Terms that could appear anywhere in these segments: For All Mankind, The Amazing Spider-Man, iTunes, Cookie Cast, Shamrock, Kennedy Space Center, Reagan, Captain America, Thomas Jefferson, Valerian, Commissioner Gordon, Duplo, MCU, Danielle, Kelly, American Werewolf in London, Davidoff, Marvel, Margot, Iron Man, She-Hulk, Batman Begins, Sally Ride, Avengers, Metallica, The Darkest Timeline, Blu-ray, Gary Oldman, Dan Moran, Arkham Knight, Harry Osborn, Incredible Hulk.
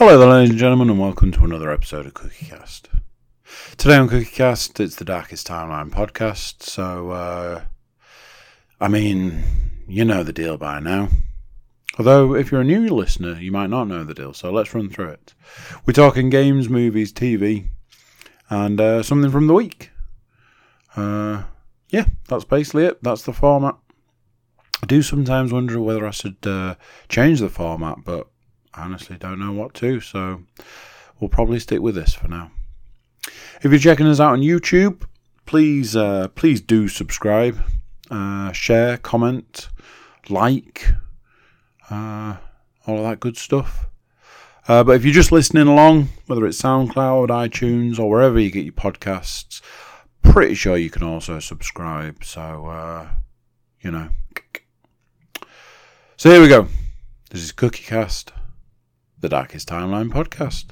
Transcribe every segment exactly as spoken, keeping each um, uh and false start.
Hello there, ladies and gentlemen, and welcome to another episode of Cookie Cast. Today on Cookie Cast, it's the Darkest Timeline podcast, so, uh, I mean, you know the deal by now. Although, if you're a new listener, you might not know the deal, so let's run through it. We're talking games, movies, T V, and uh, something from the week. Uh, yeah, that's basically it. That's the format. I do sometimes wonder whether I should uh, change the format, but I honestly don't know what to, so we'll probably stick with this for now. If you're checking us out on YouTube, please uh, please do subscribe, uh, share, comment, like, uh, all of that good stuff. Uh, but if you're just listening along, whether it's SoundCloud, iTunes, or wherever you get your podcasts, pretty sure you can also subscribe, so, uh, you know. So here we go. This is Cookie Cast, the Darkest Timeline podcast.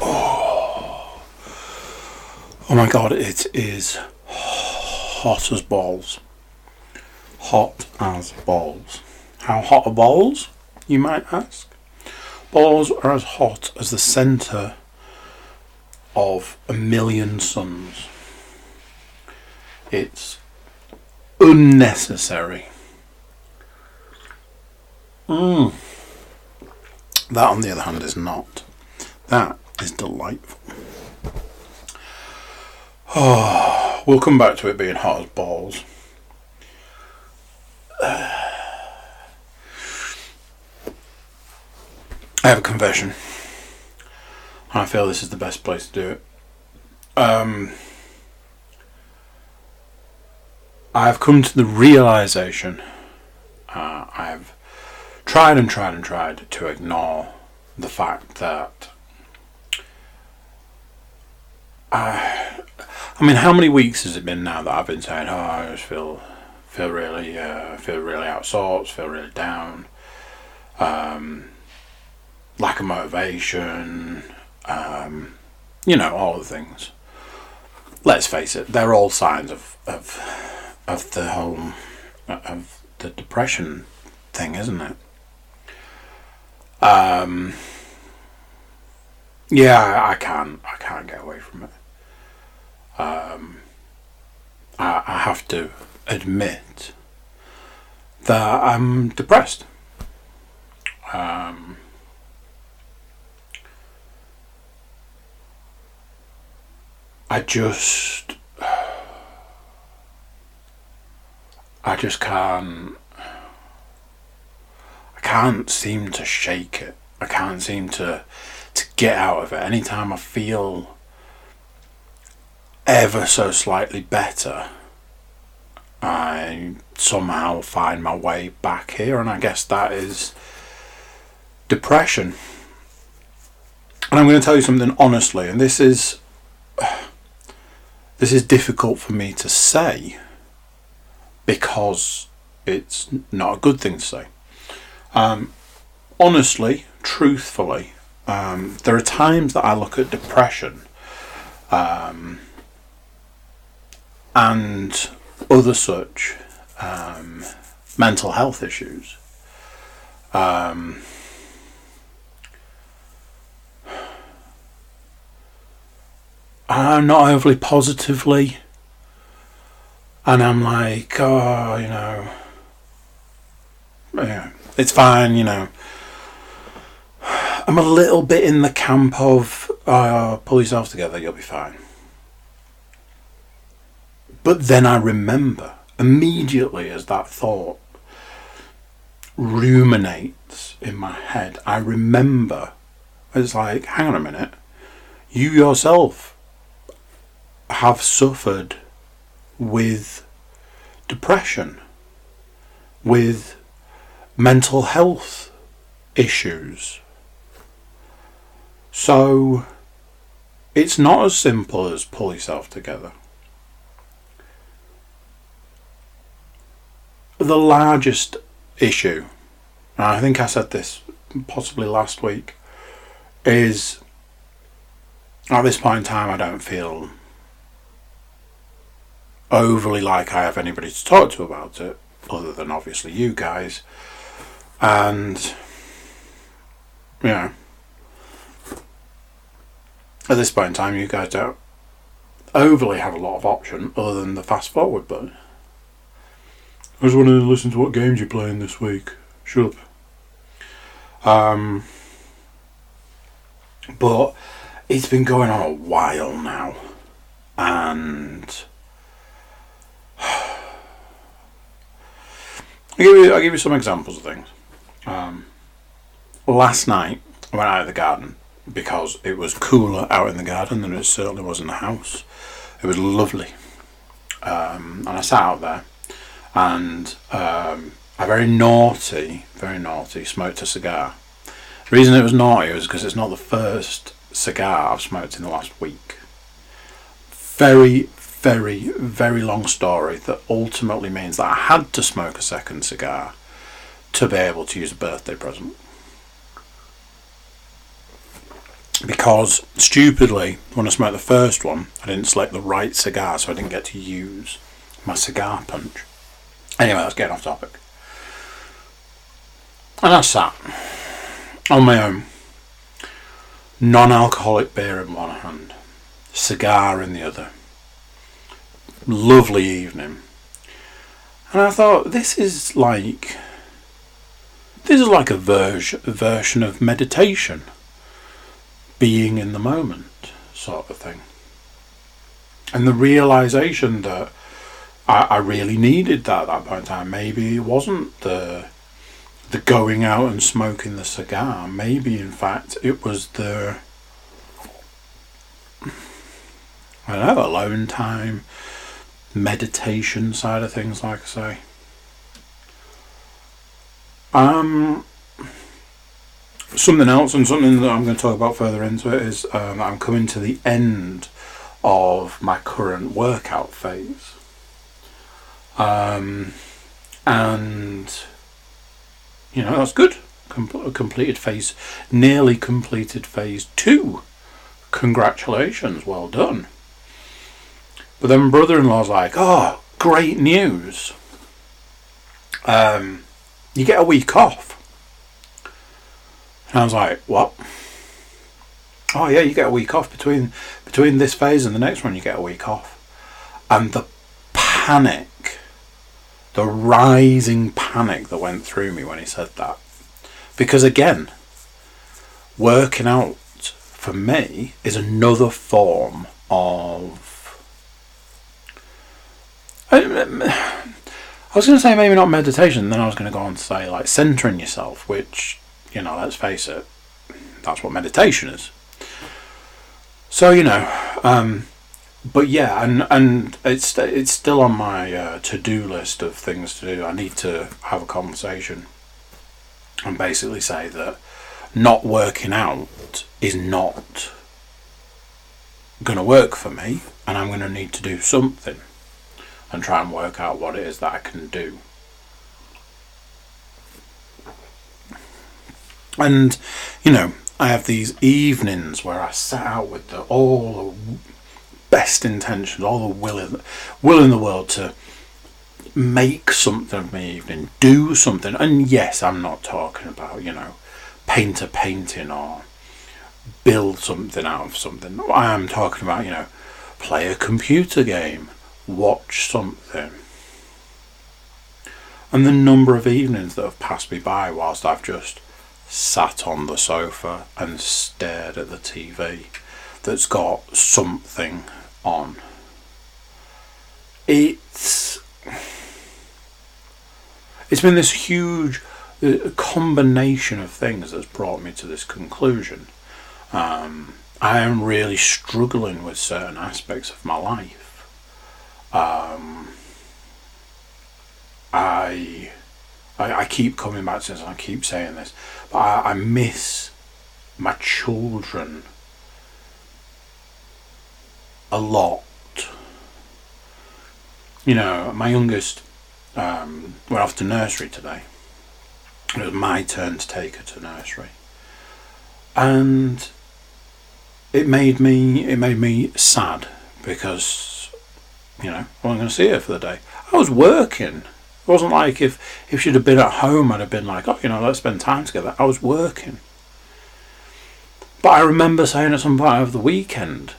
Oh, oh my God, it is hot as balls. Hot as balls. How hot are balls? You might ask. Balls are as hot as the centre of a million suns. It's unnecessary. Mm. That, on the other hand, is not. That is delightful. Oh, we'll come back to it being hot as balls. Uh, I have a confession, and I feel this is the best place to do it. Um, I have come to the realisation, uh, I have tried and tried and tried to ignore the fact that, I, I mean, how many weeks has it been now that I've been saying, oh, I just feel, feel really, uh, feel really out of sorts, feel really down, um... lack of motivation, um, you know, all the things. Let's face it, they're all signs of of of the whole of the depression thing, isn't it? Um, yeah, I can't I can't get away from it. Um, I, I have to admit that I'm depressed. Um. I just, I just can't, I can't seem to shake it. I can't seem to, to get out of it. Anytime I feel ever so slightly better, I somehow find my way back here, and I guess that is depression. And I'm going to tell you something honestly, and this is, This is difficult for me to say because it's not a good thing to say. Um, honestly, truthfully, um, there are times that I look at depression um, and other such um, mental health issues. Um, I'm not overly positively, and I'm like, oh, you know, yeah, it's fine, you know. I'm a little bit in the camp of, oh, pull yourself together, you'll be fine. But then I remember, immediately as that thought ruminates in my head, I remember, it's like, hang on a minute, you yourself have suffered with depression, with mental health issues. So it's not as simple as pull yourself together. The largest issue, and I think I said this possibly last week, is at this point in time I don't feel overly like I have anybody to talk to about it, other than obviously you guys. And yeah, at this point in time you guys don't overly have a lot of option other than the fast forward button. I was wanting to listen to what games you're playing this week. Shut up. Um, but it's been going on a while now, and I'll give you, I'll give you some examples of things. Um, last night I went out of the garden because it was cooler out in the garden than it certainly was in the house. It was lovely, um, and I sat out there. And um, I very naughty, very naughty, smoked a cigar. The reason it was naughty was because it's not the first cigar I've smoked in the last week. Very, very, very long story that ultimately means that I had to smoke a second cigar to be able to use a birthday present. Because, stupidly, when I smoked the first one, I didn't select the right cigar, so I didn't get to use my cigar punch. Anyway, let's get off topic. And I sat on my own, non-alcoholic beer in one hand, cigar in the other. Lovely evening. And I thought, this is like, this is like a version, version of meditation, being in the moment sort of thing. And the realization that I really needed that at that point in time. Maybe it wasn't the the going out and smoking the cigar. Maybe, in fact, it was the, I don't know, alone time, meditation side of things, like I say. Um, something else, and something that I'm going to talk about further into it, is um, I'm coming to the end of my current workout phase. Um, and you know, that's good. Com- completed phase, nearly completed phase two. Congratulations, well done. But then my brother-in-law's like, "Oh, great news! Um, you get a week off." And I was like, "What? Oh yeah, you get a week off between between this phase and the next one. You get a week off." And the panic. The rising panic that went through me when he said that. Because again, working out for me is another form of, I, I was going to say maybe not meditation, then I was going to go on to say like centering yourself, which, you know, let's face it, that's what meditation is. So, you know, um, but yeah, and and it's it's still on my uh, to-do list of things to do. I need to have a conversation and basically say that not working out is not going to work for me, and I'm going to need to do something and try and work out what it is that I can do. And, you know, I have these evenings where I sat out with the, all the best intentions, all the will in, will in the world to make something of my evening, do something. And yes, I'm not talking about, you know, paint a painting or build something out of something. I am talking about, you know, play a computer game, watch something. And the number of evenings that have passed me by whilst I've just sat on the sofa and stared at the T V that's got something on. It's it's been this huge combination of things that's brought me to this conclusion. Um, I am really struggling with certain aspects of my life. Um, I, I I keep coming back to this, and I keep saying this, but I, I miss my children a lot. You know, my youngest um, went off to nursery today, It was my turn to take her to nursery, and it made me it made me sad because, you know, I wasn't going to see her for the day. I was working. It wasn't like if, if she'd have been at home, I'd have been like, oh, you know, let's spend time together. I was working. But I remember saying at some point over the weekend,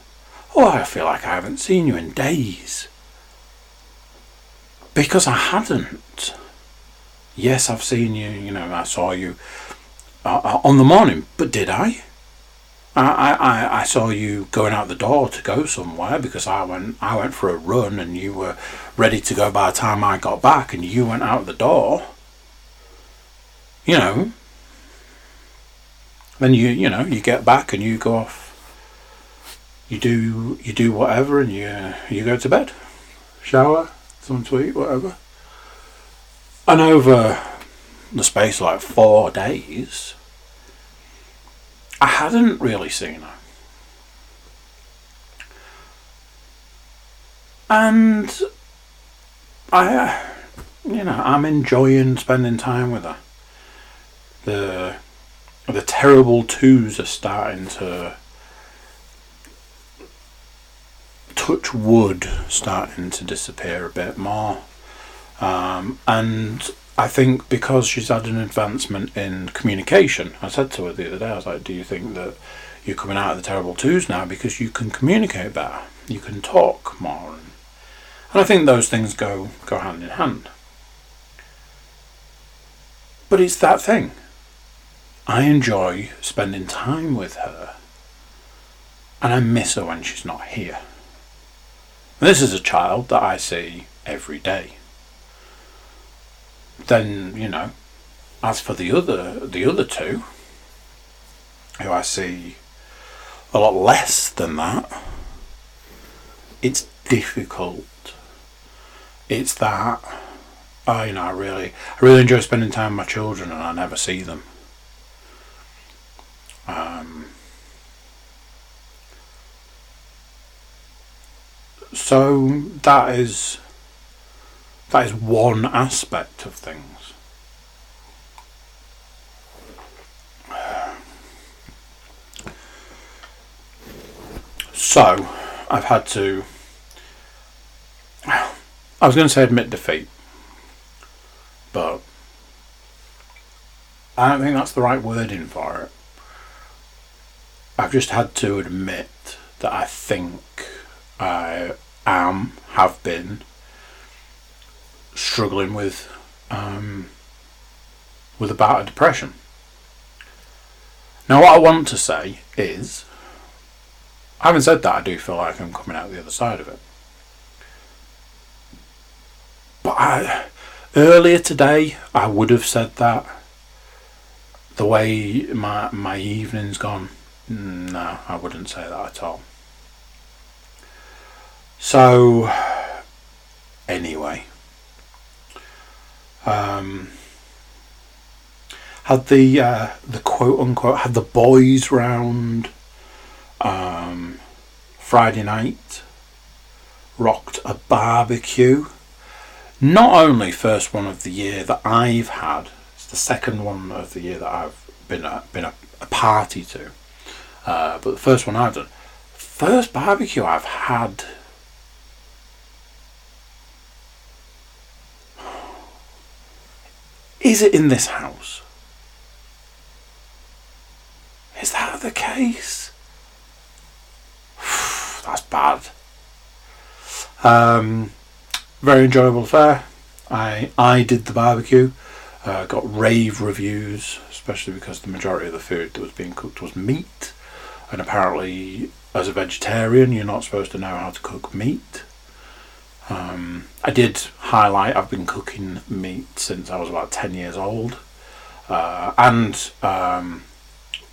oh, I feel like I haven't seen you in days. Because I hadn't. Yes, I've seen you, you know, I saw you uh, on the morning, but did I? I, I? I saw you going out the door to go somewhere because I went I went for a run and you were ready to go by the time I got back and you went out the door. You know. Then you you know, you get back and you go off. You do you do whatever and you you go to bed. Shower, something to eat, whatever. And over the space of like four days, I hadn't really seen her. And I, you know, I'm enjoying spending time with her. The the terrible twos are starting to touch wood, starting to disappear a bit more. Um, and I think because she's had an advancement in communication, I said to her the other day, I was like, do you think that you're coming out of the terrible twos now because you can communicate better, you can talk more? And, and I think those things go, go hand in hand. But it's that thing. I enjoy spending time with her, and I miss her when she's not here. And this is a child that I see every day. Then, you know, as for the other the other two, who I see a lot less than that, it's difficult. It's that I, you know, I really I really enjoy spending time with my children and I never see them. Um so that is That is one aspect of things. So, I've had to... I was going to say admit defeat. But I don't think that's the right wording for it. I've just had to admit that I think I am, have been, struggling with um, with a bout of depression. Now what I want to say is, having said that, I do feel like I'm coming out the other side of it. But I, earlier today I would have said that. The way my, my evening's gone, no, I wouldn't say that at all. So anyway, Um, had the uh, the quote unquote had the boys round um, Friday night, rocked a barbecue. Not only first one of the year that I've had, it's the second one of the year that I've been a, been a, a party to, uh, but the first one I've done, first barbecue I've had. Is it in this house? Is that the case? That's bad. Um, very enjoyable affair. I I did the barbecue. Uh, got rave reviews, especially because the majority of the food that was being cooked was meat. And apparently, as a vegetarian, you're not supposed to know how to cook meat. Um, I did highlight I've been cooking meat since I was about ten years old, uh, and um,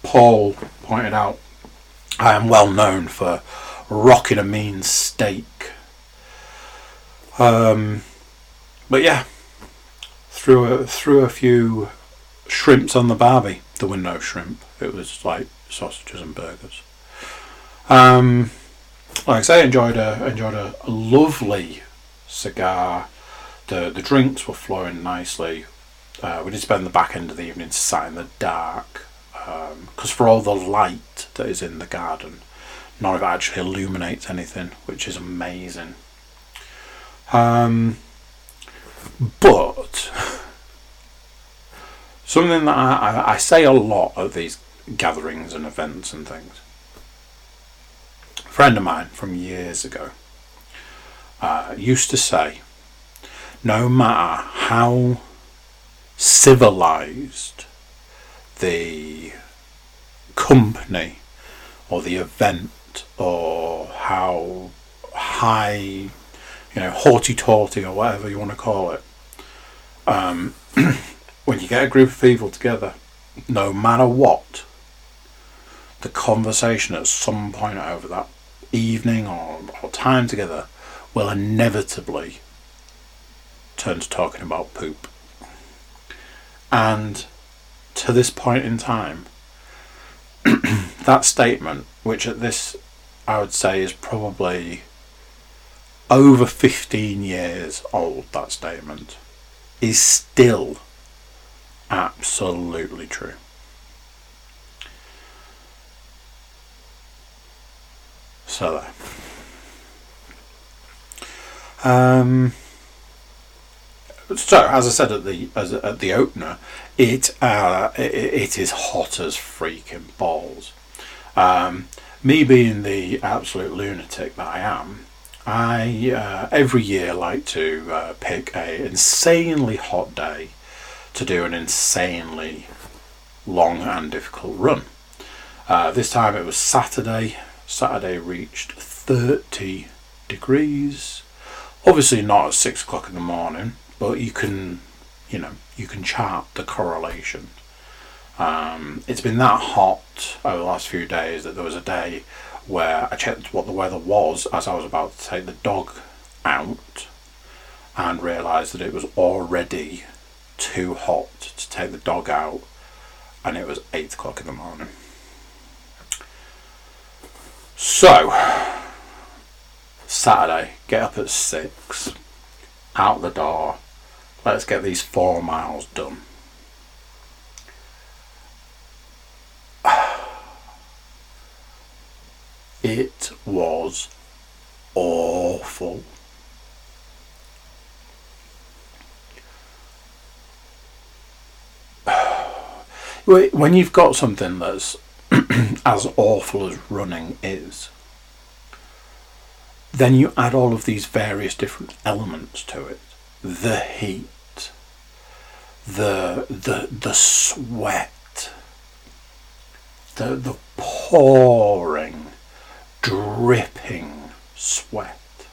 Paul pointed out I am well known for rocking a mean steak. Um, but yeah, threw a, threw a few shrimps on the barbie, the window shrimp. It was like sausages and burgers. Um, like I say, enjoyed a enjoyed a, a lovely cigar. The the drinks were flowing nicely. Uh, we did spend the back end of the evening sat in the dark, because um, for all the light that is in the garden, none of it actually illuminates anything, which is amazing. Um, but something that I, I, I say a lot at these gatherings and events and things. A friend of mine from years ago uh, used to say, no matter how civilized the company or the event or how high, you know, haughty-taughty or whatever you want to call it, um, when you get a group of people together, no matter what, the conversation at some point over that evening or, or time together will inevitably turn to talking about poop. And to this point in time, that statement, which at this I would say is probably over fifteen years old, that statement is still absolutely true. So there. Um, so as I said at the as, at the opener, it, uh, it it is hot as freaking balls. Um, me being the absolute lunatic that I am, I uh, every year like to uh, pick a insanely hot day to do an insanely long and difficult run. Uh, this time it was Saturday. Saturday reached thirty degrees. Obviously not at six o'clock in the morning, but you can, you know, you can chart the correlation. Um, it's been that hot over the last few days that there was a day where I checked what the weather was as I was about to take the dog out, and realised that it was already too hot to take the dog out, and it was eight o'clock in the morning. So, Saturday, get up at six, out the door, let's get these four miles done. It was awful. When you've got something that's as awful as running is, then you add all of these various different elements to it. The heat, the the the sweat, the the pouring, dripping sweat,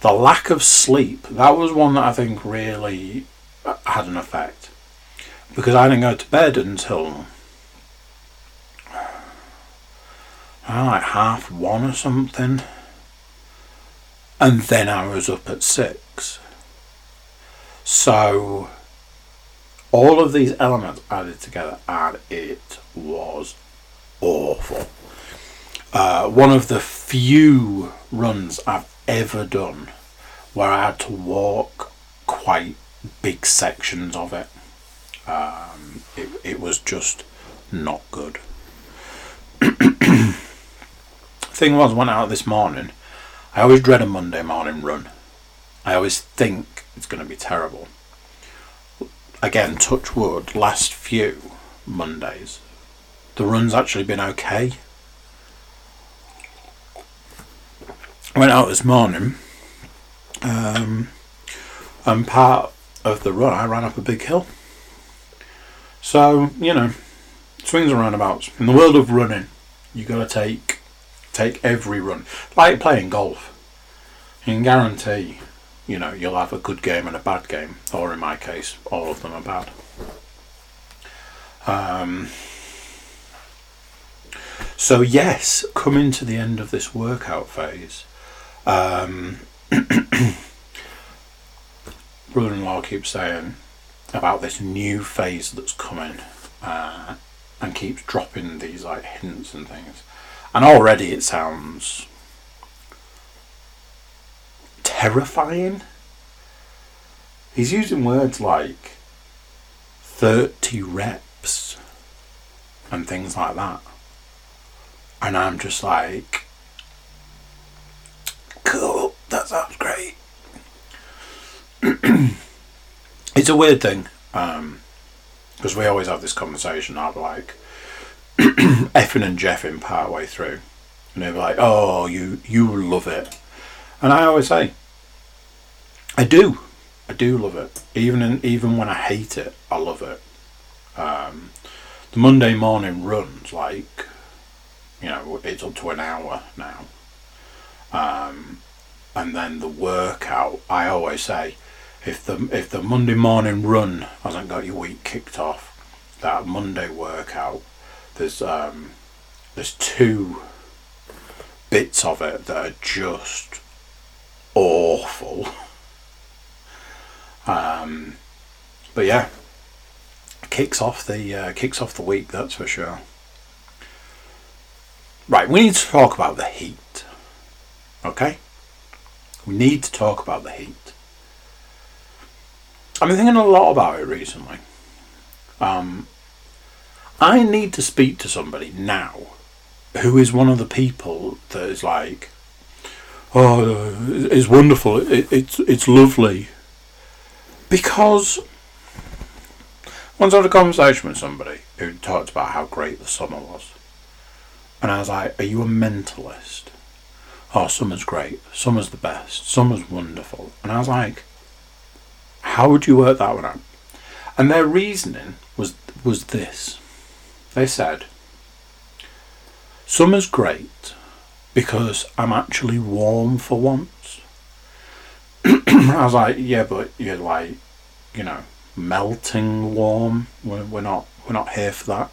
the lack of sleep. That was one that I think really had an effect, because I didn't go to bed until Uh, like half one or something, and then I was up at six. So all of these elements added together, and it was awful. Uh, one of the few runs I've ever done where I had to walk quite big sections of it. Um, it, it was just not good. Thing was, went out this morning. I always dread a Monday morning run. I always think it's going to be terrible. Again, touch wood, last few Mondays the run's actually been okay. Went out this morning, um, and part of the run I ran up a big hill. So, you know, swings and roundabouts. In the world of running, you got to take Take every run. Like playing golf. You can guarantee, you know, you'll have a good game and a bad game. Or in my case, all of them are bad. Um, so yes, coming to the end of this workout phase, um, brother-in-law keeps saying about this new phase that's coming, uh, and keeps dropping these like hints and things. And already it sounds terrifying. He's using words like thirty reps and things like that. And I'm just like, cool, that sounds great. It's a weird thing, um, because we always have this conversation. I'd like effing and jeffing part way through, and they'd be like, oh, you, you love it. And I always say, I do. I do love it. Even in, even when I hate it, I love it. Um, the Monday morning run's like, you know, it's up to an hour now. Um, and then the workout, I always say, if the if the Monday morning run hasn't got your week kicked off, that Monday workout, there's um, there's two bits of it that are just awful. Um, but yeah, kicks off the uh, kicks off the week, that's for sure. Right, we need to talk about the heat. Okay? We need to talk about the heat. I've been thinking a lot about it recently. Um, I need to speak to somebody now who is one of the people that is like, oh, it's wonderful, it, it's, it's lovely. Because once I had a conversation with somebody who talked about how great the summer was. And I was like, are you a mentalist? Oh, summer's great. Summer's the best. Summer's wonderful. And I was like, how would you work that one out? And their reasoning was was this. They said, summer's great because I'm actually warm for once. I was like, yeah, but you're like, you know, melting warm. We're, we're not we're not here for that.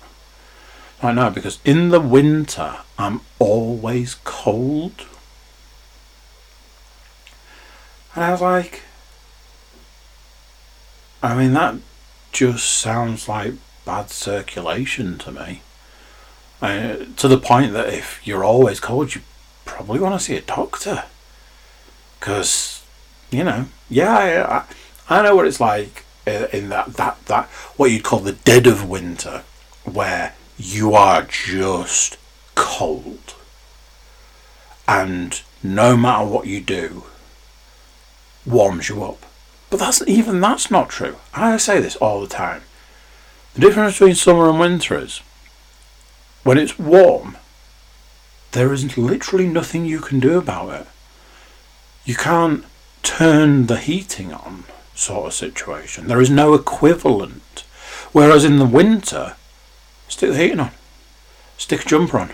I know, because in the winter, I'm always cold. And I was like, I mean, that just sounds like bad circulation to me. Uh, to the point that if you're always cold, you probably want to see a doctor. Because, you know, yeah, I, I know what it's like in that, that, that, what you'd call the dead of winter, where you are just cold. And no matter what you do, warms you up. But that's even that's not true. I say this all the time. The difference between summer and winter is when it's warm, there is literally nothing you can do about it. You can't turn the heating on, sort of situation. There is no equivalent. Whereas in the winter, stick the heating on, stick a jumper on,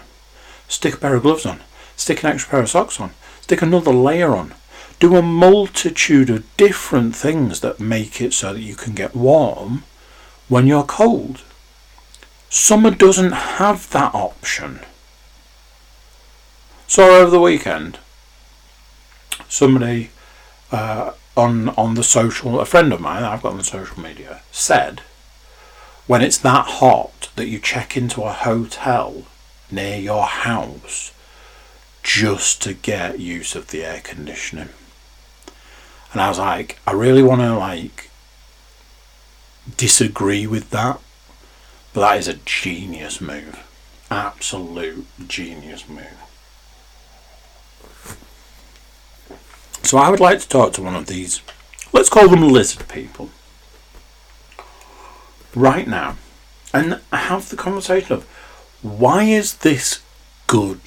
stick a pair of gloves on, stick an extra pair of socks on, stick another layer on. Do a multitude of different things that make it so that you can get warm when you're cold. Summer doesn't have that option. So over the weekend, somebody uh, on on the social, a friend of mine that I've got on the social media, said, when it's that hot that you check into a hotel near your house just to get use of the air conditioning. And I was like, I really want to like disagree with that, but that is a genius move. Absolute genius move. So I would like to talk to one of these, let's call them lizard people, right now, and have the conversation of, why is this good?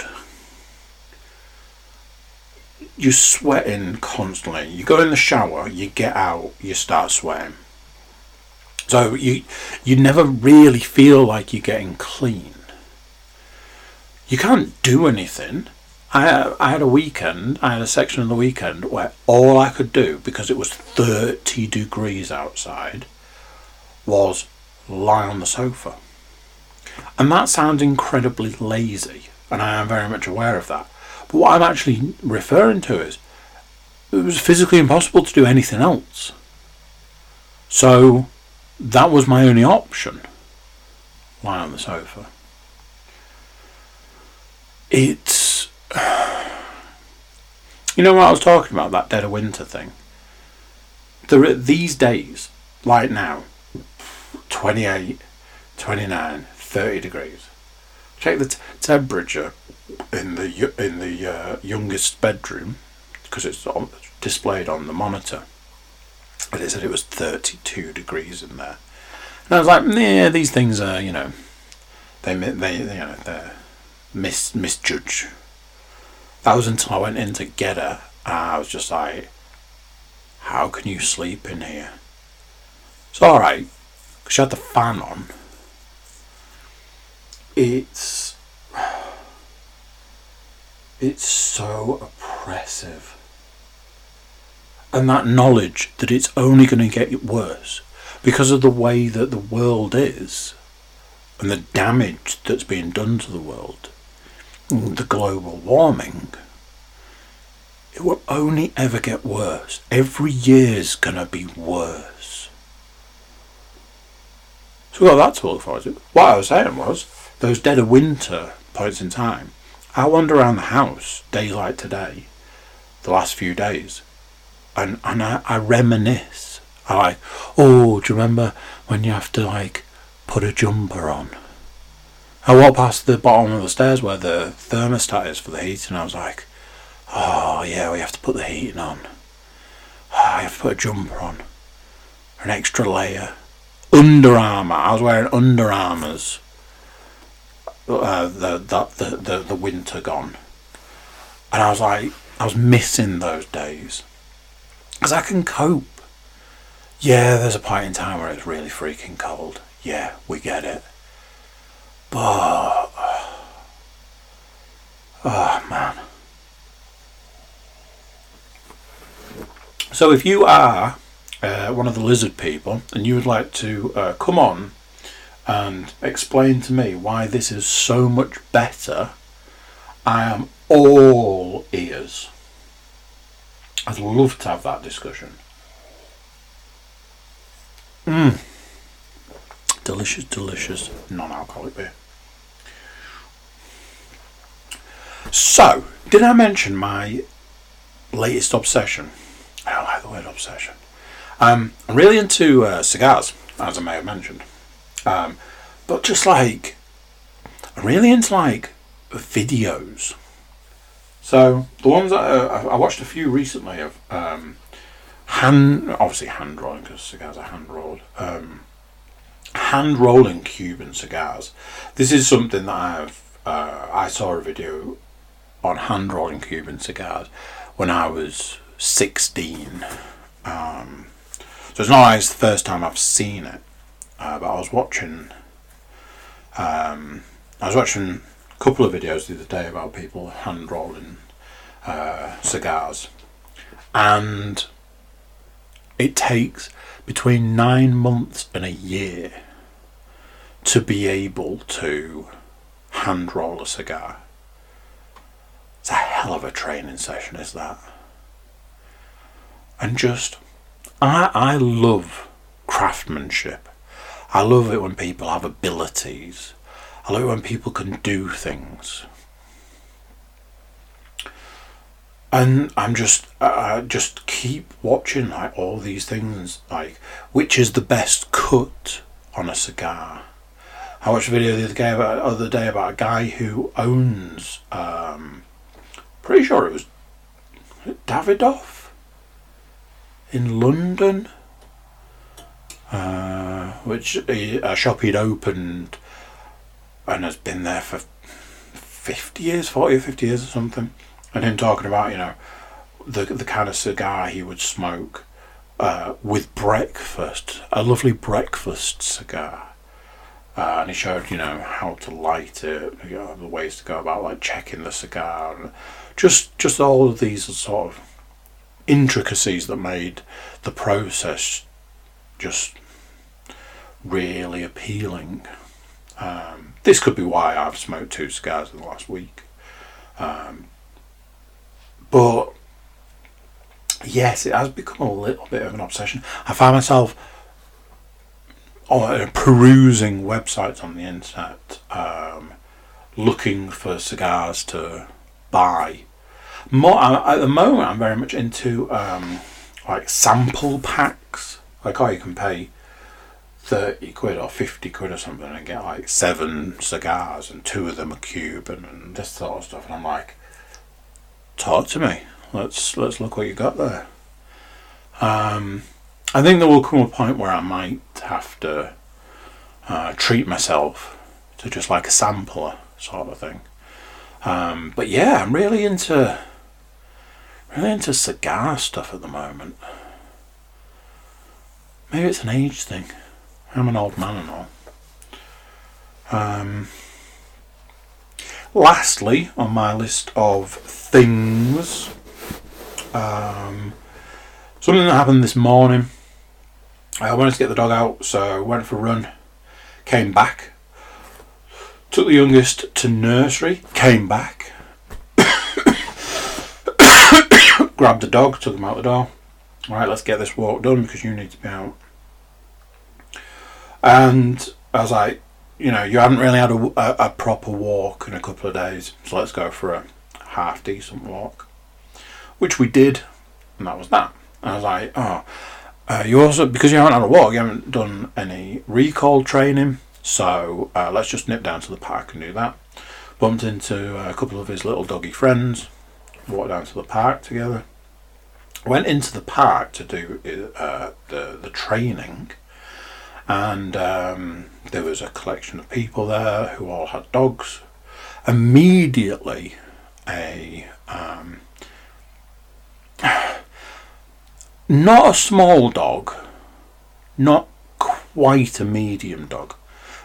You're sweating constantly. You go in the shower, you get out, you start sweating. So you you never really feel like you're getting clean. You can't do anything. I I had a weekend, I had a section of the weekend where all I could do, because it was thirty degrees outside, was lie on the sofa. And that sounds incredibly lazy, and I am very much aware of that, but what I'm actually referring to is it was physically impossible to do anything else, so that was my only option, lie on the sofa. It's, you know what I was talking about, that dead of winter thing. There are these days, like now, twenty-eight, twenty-nine, thirty degrees. Check the t- temperature in the in the uh, youngest bedroom, because it's on, displayed on the monitor. And it said it was thirty-two degrees in there. And I was like, yeah, these things are, you know, they they you know they're mis misjudge. That was until I went in to get her. And I was just like, how can you sleep in here? It's all right, because she had the fan on. It's it's so oppressive. And that knowledge that it's only going to get worse because of the way that the world is and the damage that's being done to the world, the global warming, it will only ever get worse. Every year's going to be worse. So we've got that to look forward to. What I was saying was, those dead of winter points in time, I wander around the house, day like today, the last few days, and, and I, I reminisce. I like, oh, do you remember when you have to, like, put a jumper on? I walked past the bottom of the stairs where the thermostat is for the heat, and I was like, oh, yeah, we have to put the heating on. Oh, I have to put a jumper on. An extra layer. Under Armour. I was wearing Under Armours. Uh, the, the, the, the, the winter gone. And I was like, I was missing those days. Because I can cope. Yeah, there's a point in time where it's really freaking cold. Yeah, we get it. But... oh, man. So if you are uh, one of the lizard people and you would like to uh, come on and explain to me why this is so much better, I am all ears. I'd love to have that discussion. Mmm. Delicious, delicious non-alcoholic beer. So, did I mention my latest obsession? I don't like the word obsession. Um, I'm really into uh, cigars, as I may have mentioned. Um, but just like, I'm really into like videos. So the ones that uh, I watched a few recently of um, hand, obviously hand rolling, because cigars are hand rolled, um, hand rolling Cuban cigars. This is something that I've uh, I saw a video on hand rolling Cuban cigars when I was sixteen. Um, so it's not like it's the first time I've seen it. Uh, but I was watching, um, I was watching a couple of videos the other day about people hand rolling uh, cigars, and it takes between nine months and a year to be able to hand roll a cigar. It's a hell of a training session, is that? And just, I I love craftsmanship. I love it when people have abilities. I love it when people can do things. And I'm just, uh, just keep watching like all these things, like which is the best cut on a cigar. I watched a video the other day about, the other day about a guy who owns, um, pretty sure it was Davidoff in London. Uh, which a shop he'd opened and has been there for fifty years, forty or fifty years or something, and him talking about, you know, the the kind of cigar he would smoke uh, with breakfast, a lovely breakfast cigar, uh, and he showed, you know, how to light it, you know, the ways to go about like checking the cigar, and just just all of these sort of intricacies that made the process just really appealing. Um, this could be why I've smoked two cigars in the last week. Um, but yes, it has become a little bit of an obsession. I find myself on, uh, perusing websites on the internet, um, looking for cigars to buy. More at the moment, I'm very much into um, like sample packs. Like, oh, you can pay thirty quid or fifty quid or something and get like seven cigars and two of them are Cuban and this sort of stuff, and I'm like, talk to me, let's let's look what you got there. um, I think there will come a point where I might have to uh, treat myself to just like a sampler sort of thing. Um, but yeah, I'm really into really into cigar stuff at the moment. Maybe it's an age thing. I'm an old man and all. Um, lastly, on my list of things, um, something that happened this morning. I wanted to get the dog out, so I went for a run, came back, took the youngest to nursery, came back, grabbed the dog, took him out the door. All right, let's get this walk done because you need to be out. And I was like, you know, you haven't really had a, a, a proper walk in a couple of days, so let's go for a half decent walk, which we did, and that was that. And I was like, oh, uh, you also, because you haven't had a walk, you haven't done any recall training, so uh, let's just nip down to the park and do that. Bumped into a couple of his little doggy friends, walked down to the park together, went into the park to do uh, the, the training. And um, there was a collection of people there who all had dogs. Immediately, a um, not a small dog, not quite a medium dog,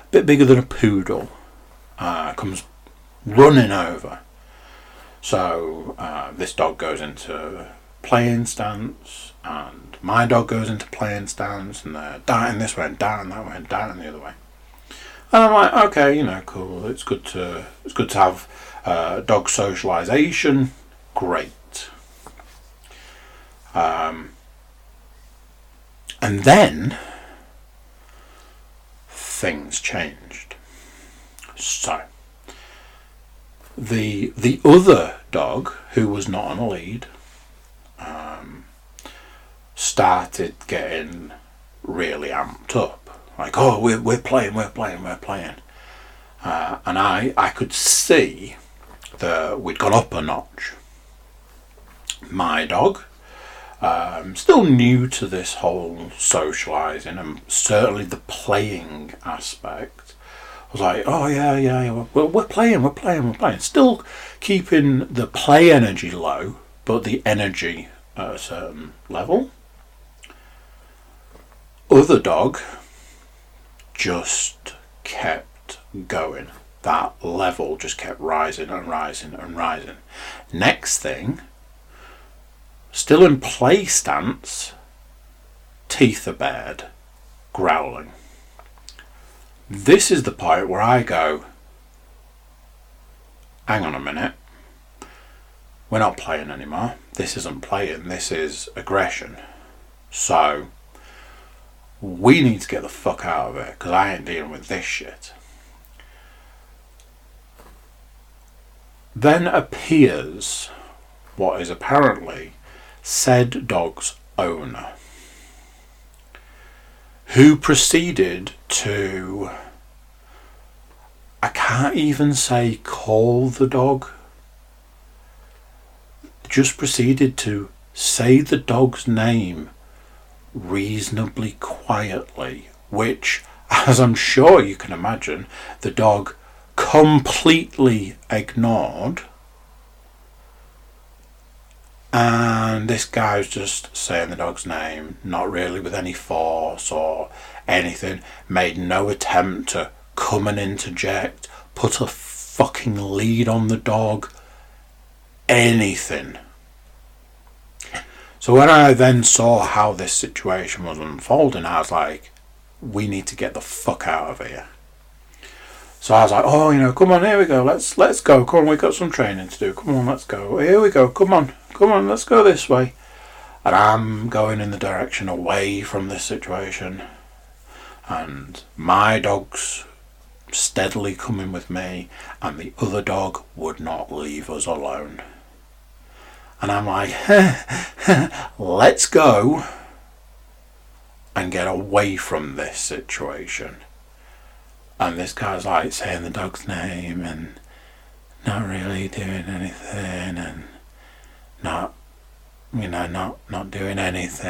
a bit bigger than a poodle, uh, comes running over. So uh, this dog goes into playing stance, and my dog goes into playing stance, and they're darting this way and darting that way and darting the other way. And I'm like, okay, you know, cool. It's good to it's good to have uh, dog socialisation. Great. Um, and then things changed. So the the other dog, who was not on a lead, um, started getting really amped up, like, oh, we're we're playing, we're playing, we're playing, uh, and I I could see that we'd gone up a notch. My dog, um, still new to this whole socialising and certainly the playing aspect, was like, oh yeah, yeah, yeah, we're we're playing, we're playing, we're playing, still keeping the play energy low, but the energy at a certain level. Other dog just kept going. That level just kept rising and rising and rising. Next thing, still in play stance, teeth are bared, growling. This is the part where I go, hang on a minute, we're not playing anymore. This isn't playing, this is aggression. So we need to get the fuck out of it, because I ain't dealing with this shit. Then appears what is apparently said dog's owner, who proceeded to, I can't even say call the dog, just proceeded to say the dog's name reasonably quietly, which, as I'm sure you can imagine, the dog completely ignored. And this guy's just saying the dog's name, not really with any force or anything, made no attempt to come and interject, put a fucking lead on the dog, anything. So when I then saw how this situation was unfolding, I was like, we need to get the fuck out of here. So I was like, oh, you know, come on, here we go, let's let's go, come on, we've got some training to do, come on, let's go, here we go, come on, come on, let's go this way. And I'm going in the direction away from this situation, and my dog's steadily coming with me, and the other dog would not leave us alone. And I'm like, let's go and get away from this situation. And this guy's like saying the dog's name and not really doing anything and not, you know, not, not doing anything.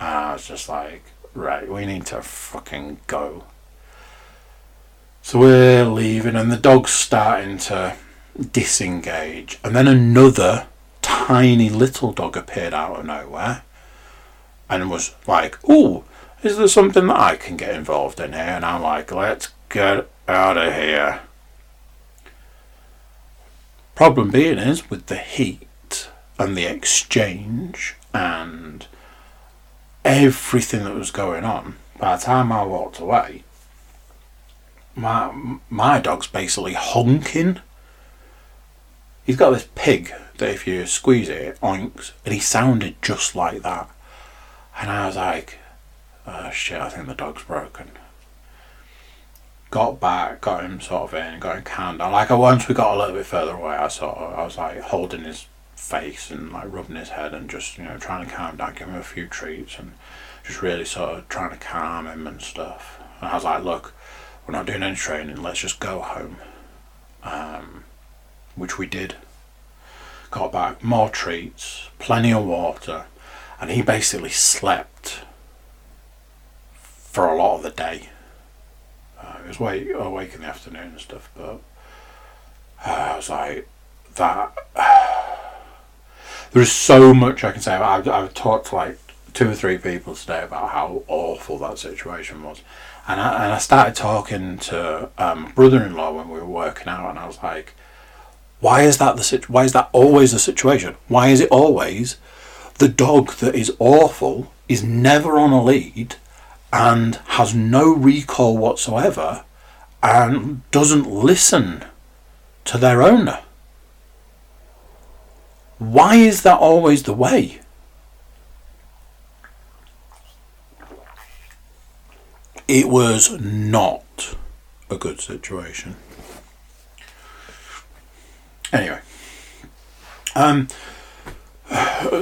And I was just like, right, we need to fucking go. So we're leaving and the dog's starting to disengage. And then another tiny little dog appeared out of nowhere and was like, ooh, is there something that I can get involved in here? And I'm like, let's get out of here. Problem being is, with the heat and the exchange and everything that was going on, by the time I walked away, my my dog's basically honking. He's got this pig that if you squeeze it, it oinks, and he sounded just like that. And I was like, oh shit, I think the dog's broken. Got back, got him sort of in, got him calmed down. Like, once we got a little bit further away, I sort of, I was like holding his face and like rubbing his head and just, you know, trying to calm down, give him a few treats and just really sort of trying to calm him and stuff. And I was like, look, we're not doing any training, let's just go home. Um, which we did. Got back, more treats, plenty of water, and he basically slept for a lot of the day. Uh, he was awake, awake in the afternoon and stuff, but uh, I was like, that... Uh, there is so much I can say about it. I've, I've talked to like two or three people today about how awful that situation was. And I, and I started talking to um, my brother-in-law when we were working out, and I was like, why is that the situ- Why is that always the situation? Why is it always the dog that is awful, is never on a lead, and has no recall whatsoever, and doesn't listen to their owner? Why is that always the way? It was not a good situation. Anyway, um,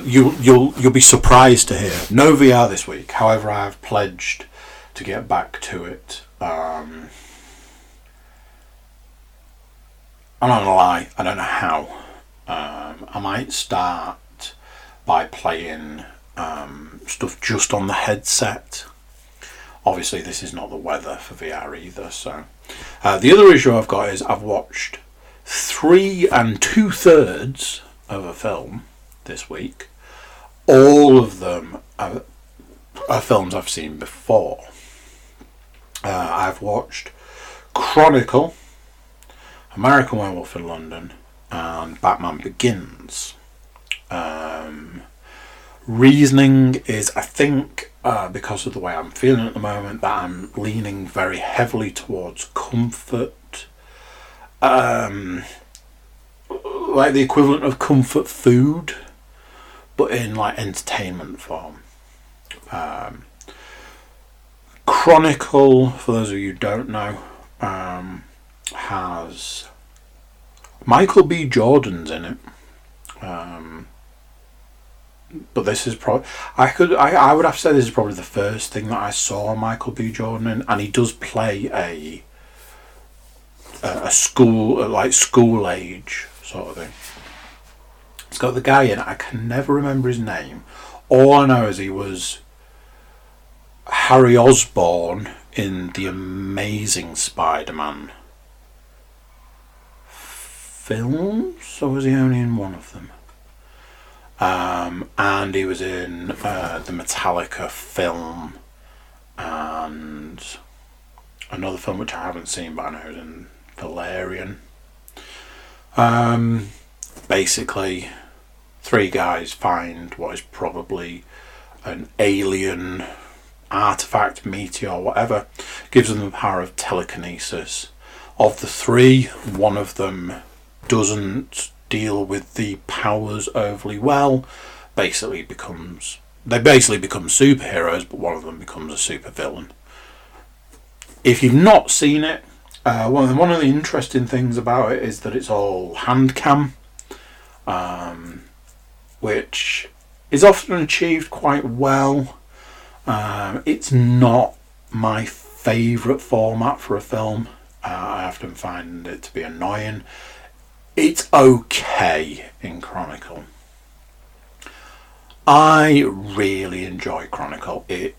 you, you'll you'll be surprised to hear no V R this week. However, I have pledged to get back to it. Um, I'm not gonna lie, I don't know how. Um, I might start by playing um, stuff just on the headset. Obviously, this is not the weather for V R either. So, uh, the other issue I've got is I've watched three and two thirds of a film this week. All of them are, are films I've seen before. Uh, I've watched Chronicle, American Werewolf in London, and Batman Begins. Um, reasoning is, I think, uh, because of the way I'm feeling at the moment, that I'm leaning very heavily towards comfort. Um, like the equivalent of comfort food, but in like entertainment form. Um, Chronicle, for those of you who don't know, um, has Michael B. Jordan's in it. Um, but this is probably I could I, I would have to say this is probably the first thing that I saw Michael B. Jordan in, and he does play a. a school, like school age sort of thing. It's got the guy in it, I can never remember his name. All I know is he was Harry Osborn in The Amazing Spider-Man films, or was he only in one of them? Um, and he was in uh, the Metallica film and another film which I haven't seen, but I know is in Valerian. Um, basically, three guys find what is probably an alien artifact, meteor, whatever. Gives them the power of telekinesis. Of the three, one of them doesn't deal with the powers overly well. Basically, becomes they basically become superheroes, but one of them becomes a supervillain. If you've not seen it, Uh, one, of the, one of the interesting things about it is that it's all hand cam, um, which is often achieved quite well. Um, it's not my favourite format for a film. Uh, I often find it to be annoying. It's okay in Chronicle. I really enjoy Chronicle. It,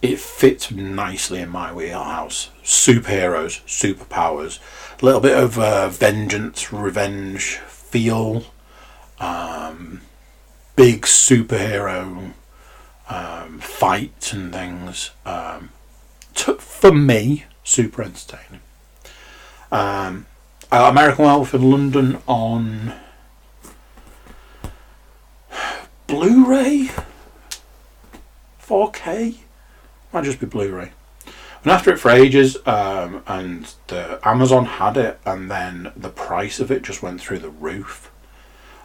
it fits nicely in my wheelhouse. Superheroes, superpowers, a little bit of uh, vengeance, revenge feel, um, big superhero um, fights and things. Um, t- for me, super entertaining. Um, uh, American Werewolf in London on Blu-ray, four K, might just be Blu-ray. And after it for ages, um, and the Amazon had it, and then the price of it just went through the roof,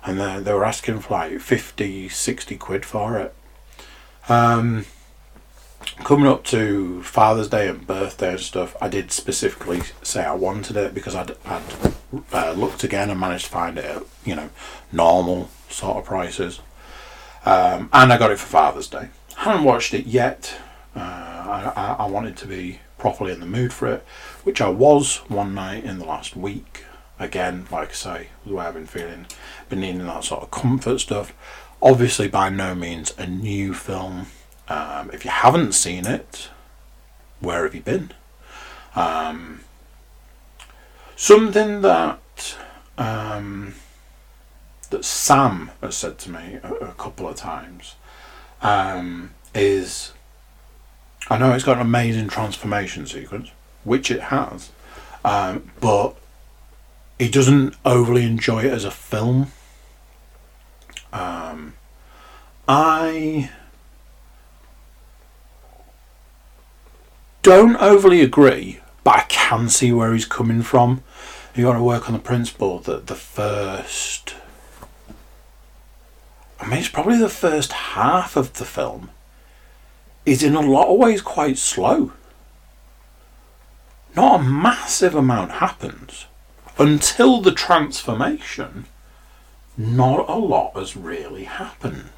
and then they were asking for like fifty, sixty quid for it. Um, coming up to Father's Day and birthday and stuff, I did specifically say I wanted it because I'd, I'd uh, looked again and managed to find it at, you know, normal sort of prices. Um, and I got it for Father's Day. Haven't watched it yet. Uh, I, I, I wanted to be properly in the mood for it, which I was one night in the last week. Again, like I say, the way I've been feeling, been needing that sort of comfort stuff. Obviously, by no means a new film. Um, if you haven't seen it, where have you been? Um, something that... Um, that Sam has said to me a, a couple of times um, is, I know it's got an amazing transformation sequence, which it has, um, but he doesn't overly enjoy it as a film. Um, I don't overly agree, but I can see where he's coming from. You got to work on the principle that the first... I mean, it's probably the first half of the film is in a lot of ways quite slow. Not a massive amount happens. Until the transformation, not a lot has really happened.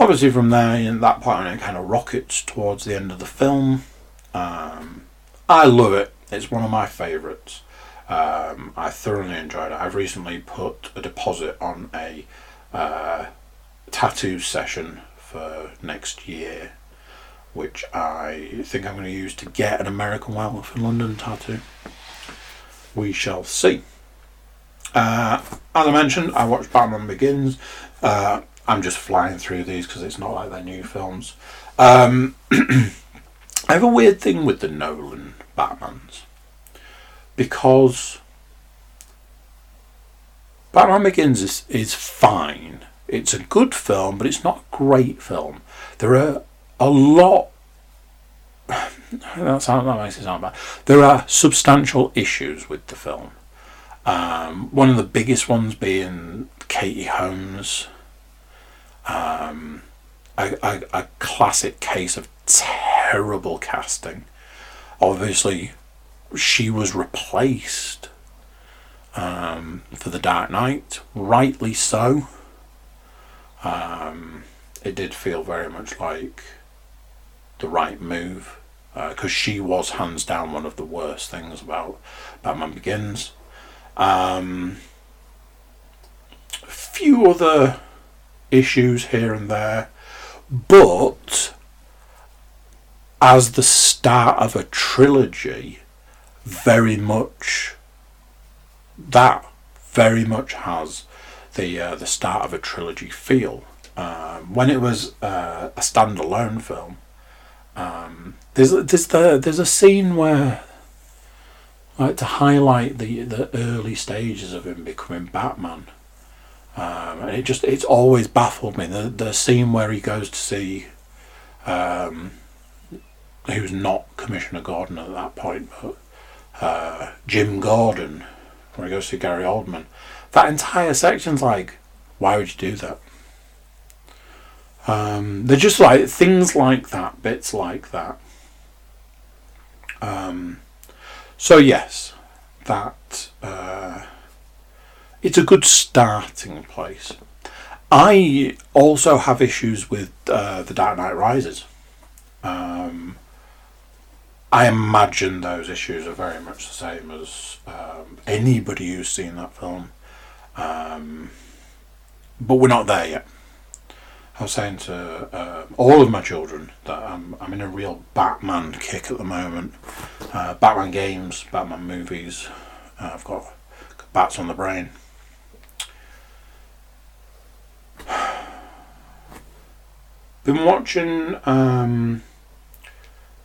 Obviously from there, in that point, it kind of rockets towards the end of the film. Um, I love it. It's one of my favourites. Um, I thoroughly enjoyed it. I've recently put a deposit on a... Uh, tattoo session for next year, which I think I'm going to use to get an American Werewolf in London tattoo. We shall see. Uh, as I mentioned, I watched Batman Begins. Uh, I'm just flying through these because it's not like they're new films. Um, I have a weird thing with the Nolan Batmans because Batman Begins is, is fine. It's a good film, but it's not a great film. There are a lot... That, sound, that makes it sound bad. There are substantial issues with the film. Um, one of the biggest ones being Katie Holmes. Um, a, a, a classic case of terrible casting. Obviously, she was replaced... Um, for The Dark Knight, rightly so. Um, it did feel very much like the right move because uh, she was hands down one of the worst things about Batman Begins. Um, a few other issues here and there, but as the start of a trilogy, very much That very much has the uh, the start of a trilogy feel. Um, when it was uh, a standalone film, um, there's there's the, there's a scene where, like, to highlight the the early stages of him becoming Batman, um, and it just it's always baffled me. The the scene where he goes to see, um, he was not Commissioner Gordon at that point, but uh, Jim Gordon. When he goes to Gary Oldman, that entire section's like, why would you do that? Um, they're just like things like that, bits like that. Um, so yes, that uh, it's a good starting place. I also have issues with uh, The Dark Knight Rises. Um, I imagine those issues are very much the same as um, anybody who's seen that film. Um, but we're not there yet. I was saying to uh, all of my children that I'm, I'm in a real Batman kick at the moment. Uh, Batman games, Batman movies. Uh, I've got bats on the brain. Been watching um,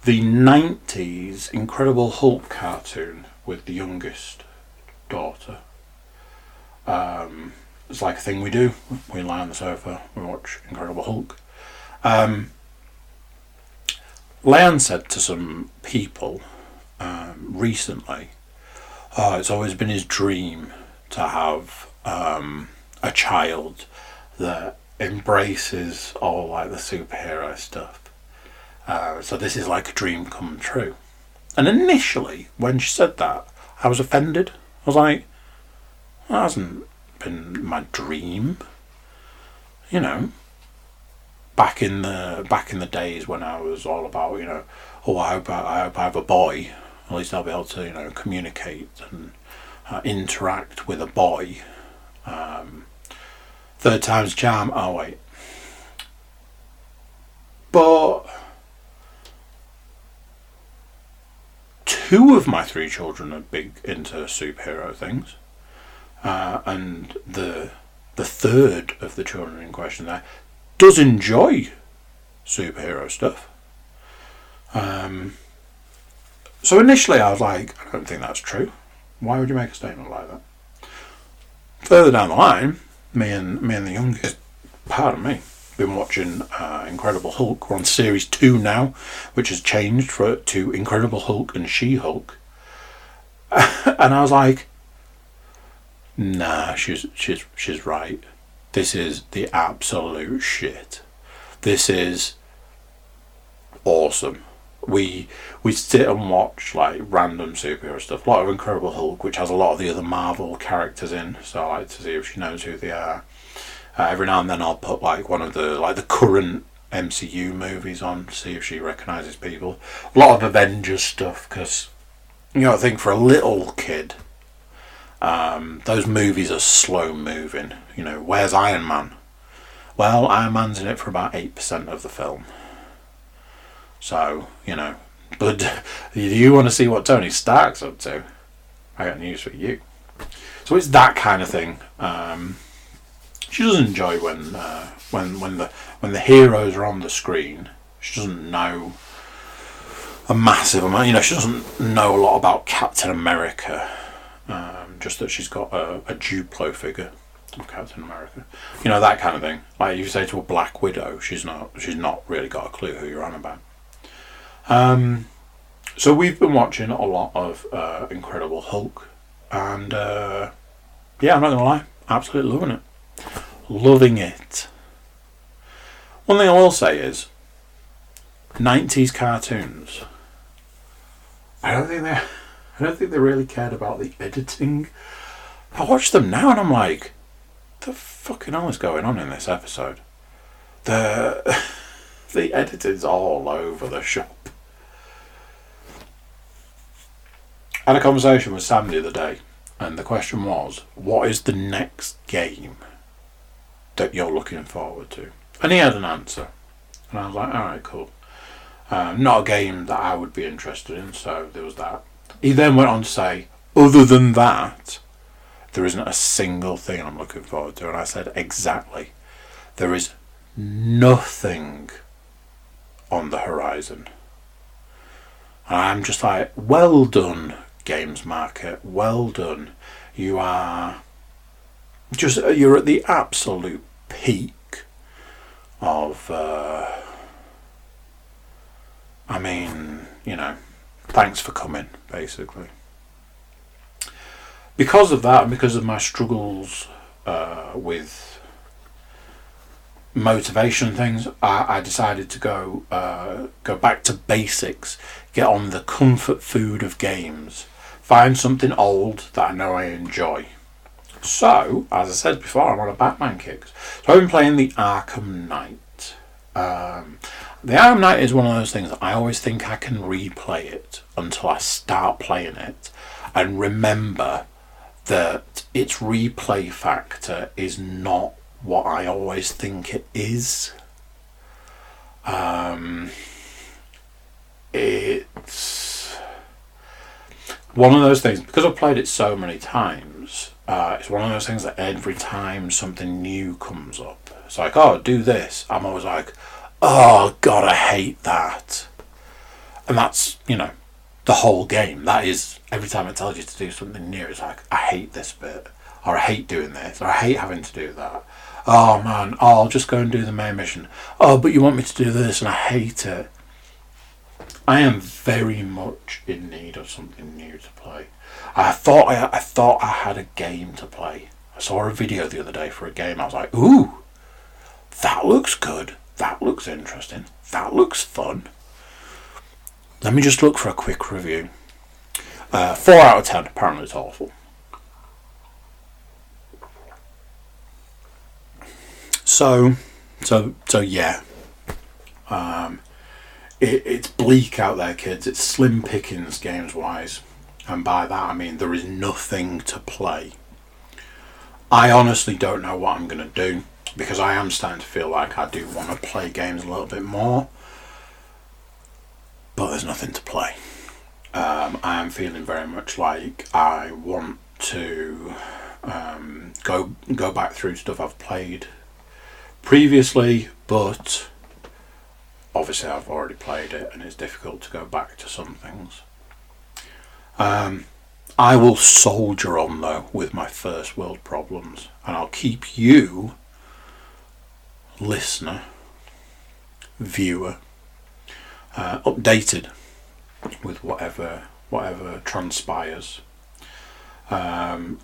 the nineties Incredible Hulk cartoon with the youngest daughter. Um, it's like a thing we do. We lie on the sofa, we watch Incredible Hulk. Um, Lan said to some people um, recently, oh, it's always been his dream to have um, a child that embraces all like the superhero stuff, uh, so this is like a dream come true. And initially when she said that, I was offended. I was like, that hasn't been my dream, you know, back in the back in the days when I was all about, you know, oh I hope I, I, hope I have a boy, at least I'll be able to, you know, communicate and uh, interact with a boy. um Third time's charm, oh wait. But two of my three children are big into superhero things. Uh, and the the third of the children in question there does enjoy superhero stuff. Um, so initially I was like, I don't think that's true. Why would you make a statement like that? Further down the line, Me and me and the youngest, pardon me, been watching uh, Incredible Hulk. We're on series two now, which has changed for, to Incredible Hulk and She-Hulk. And I was like, nah, she's she's she's right. This is the absolute shit. This is awesome. We we sit and watch like random superhero stuff. A lot of Incredible Hulk, which has a lot of the other Marvel characters in, so I like to see if she knows who they are. Uh, every now and then I'll put like one of the like the current M C U movies on to see if she recognises people. A lot of Avengers stuff, because, you know, I think for a little kid, um, those movies are slow moving. You know, where's Iron Man? Well, Iron Man's in it for about eight percent of the film. So, you know, but do you want to see what Tony Stark's up to? I got news for you. So it's that kind of thing. Um, she doesn't enjoy when uh, when when the when the heroes are on the screen. She doesn't know a massive amount. You know, she doesn't know a lot about Captain America. Um, just that she's got a, a Duplo figure of Captain America. You know, that kind of thing. Like you say to a Black Widow, she's not she's not really got a clue who you're on about. Um, so we've been watching a lot of uh, Incredible Hulk, and uh, yeah, I'm not gonna lie, absolutely loving it, loving it. One thing I will say is, nineties cartoons, I don't think they, I don't think they really cared about the editing. I watch them now and I'm like, what the fucking hell is going on in this episode? The the editing's all over the shop. I had a conversation with Sam the other day, and the question was, what is the next game that you're looking forward to? And he had an answer, and I was like, alright, cool. Um, not a game that I would be interested in, so there was that. He then went on to say, other than that, there isn't a single thing I'm looking forward to. And I said, exactly, there is nothing on the horizon. And I'm just like, well done, games market, well done. You are just, you're at the absolute peak of, uh, I mean, you know, thanks for coming, basically. Because of that, and because of my struggles uh, with motivation things, I, I decided to go uh, go back to basics, get on the comfort food of games, find something old that I know I enjoy. So, as I said before, I'm on a Batman kick. So I've been playing the Arkham Knight. Um, the Arkham Knight is one of those things that I always think I can replay it until I start playing it and remember that its replay factor is not what I always think it is. Um, it's one of those things, because I've played it so many times, uh, it's one of those things that every time something new comes up, it's like, oh, do this. I'm always like, oh, God, I hate that. And that's, you know, the whole game. That is, every time it tells you to do something new, it's like, I hate this bit, or I hate doing this, or I hate having to do that. Oh man, oh, I'll just go and do the main mission. Oh, but you want me to do this and I hate it. I am very much in need of something new to play. I thought I, I thought I had a game to play. I saw a video the other day for a game. I was like, ooh, that looks good. That looks interesting. That looks fun. Let me just look for a quick review. Uh, four out of ten, apparently it's awful. So, so, so yeah, um, it, it's bleak out there, kids. It's slim pickings games-wise, and by that I mean there is nothing to play. I honestly don't know what I'm going to do, because I am starting to feel like I do want to play games a little bit more, but there's nothing to play. Um, I am feeling very much like I want to um, go go back through stuff I've played previously, but obviously I've already played it and it's difficult to go back to some things. Um, I will soldier on though with my first world problems, and I'll keep you, listener, viewer, uh, updated with whatever whatever transpires. Um,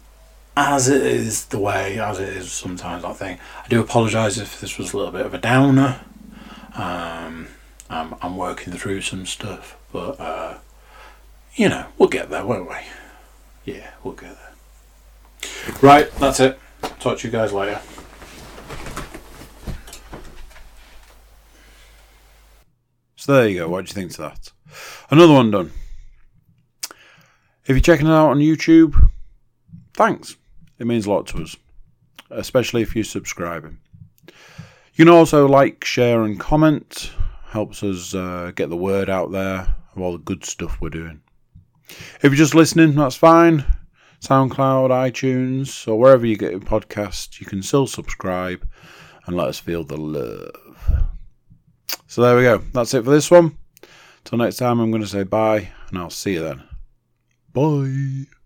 As it is the way, as it is sometimes, I think. I do apologise if this was a little bit of a downer. Um, I'm, I'm working through some stuff, but, uh, you know, we'll get there, won't we? Yeah, we'll get there. Right, that's it. Talk to you guys later. So there you go. What do you think to that? Another one done. If you're checking it out on YouTube, thanks. It means a lot to us, especially if you're subscribing. You can also like, share and comment. Helps us uh, get the word out there of all the good stuff we're doing. If you're just listening, that's fine. SoundCloud, iTunes, or wherever you get your podcasts, you can still subscribe and let us feel the love. So there we go. That's it for this one. Till next time, I'm going to say bye, and I'll see you then. Bye.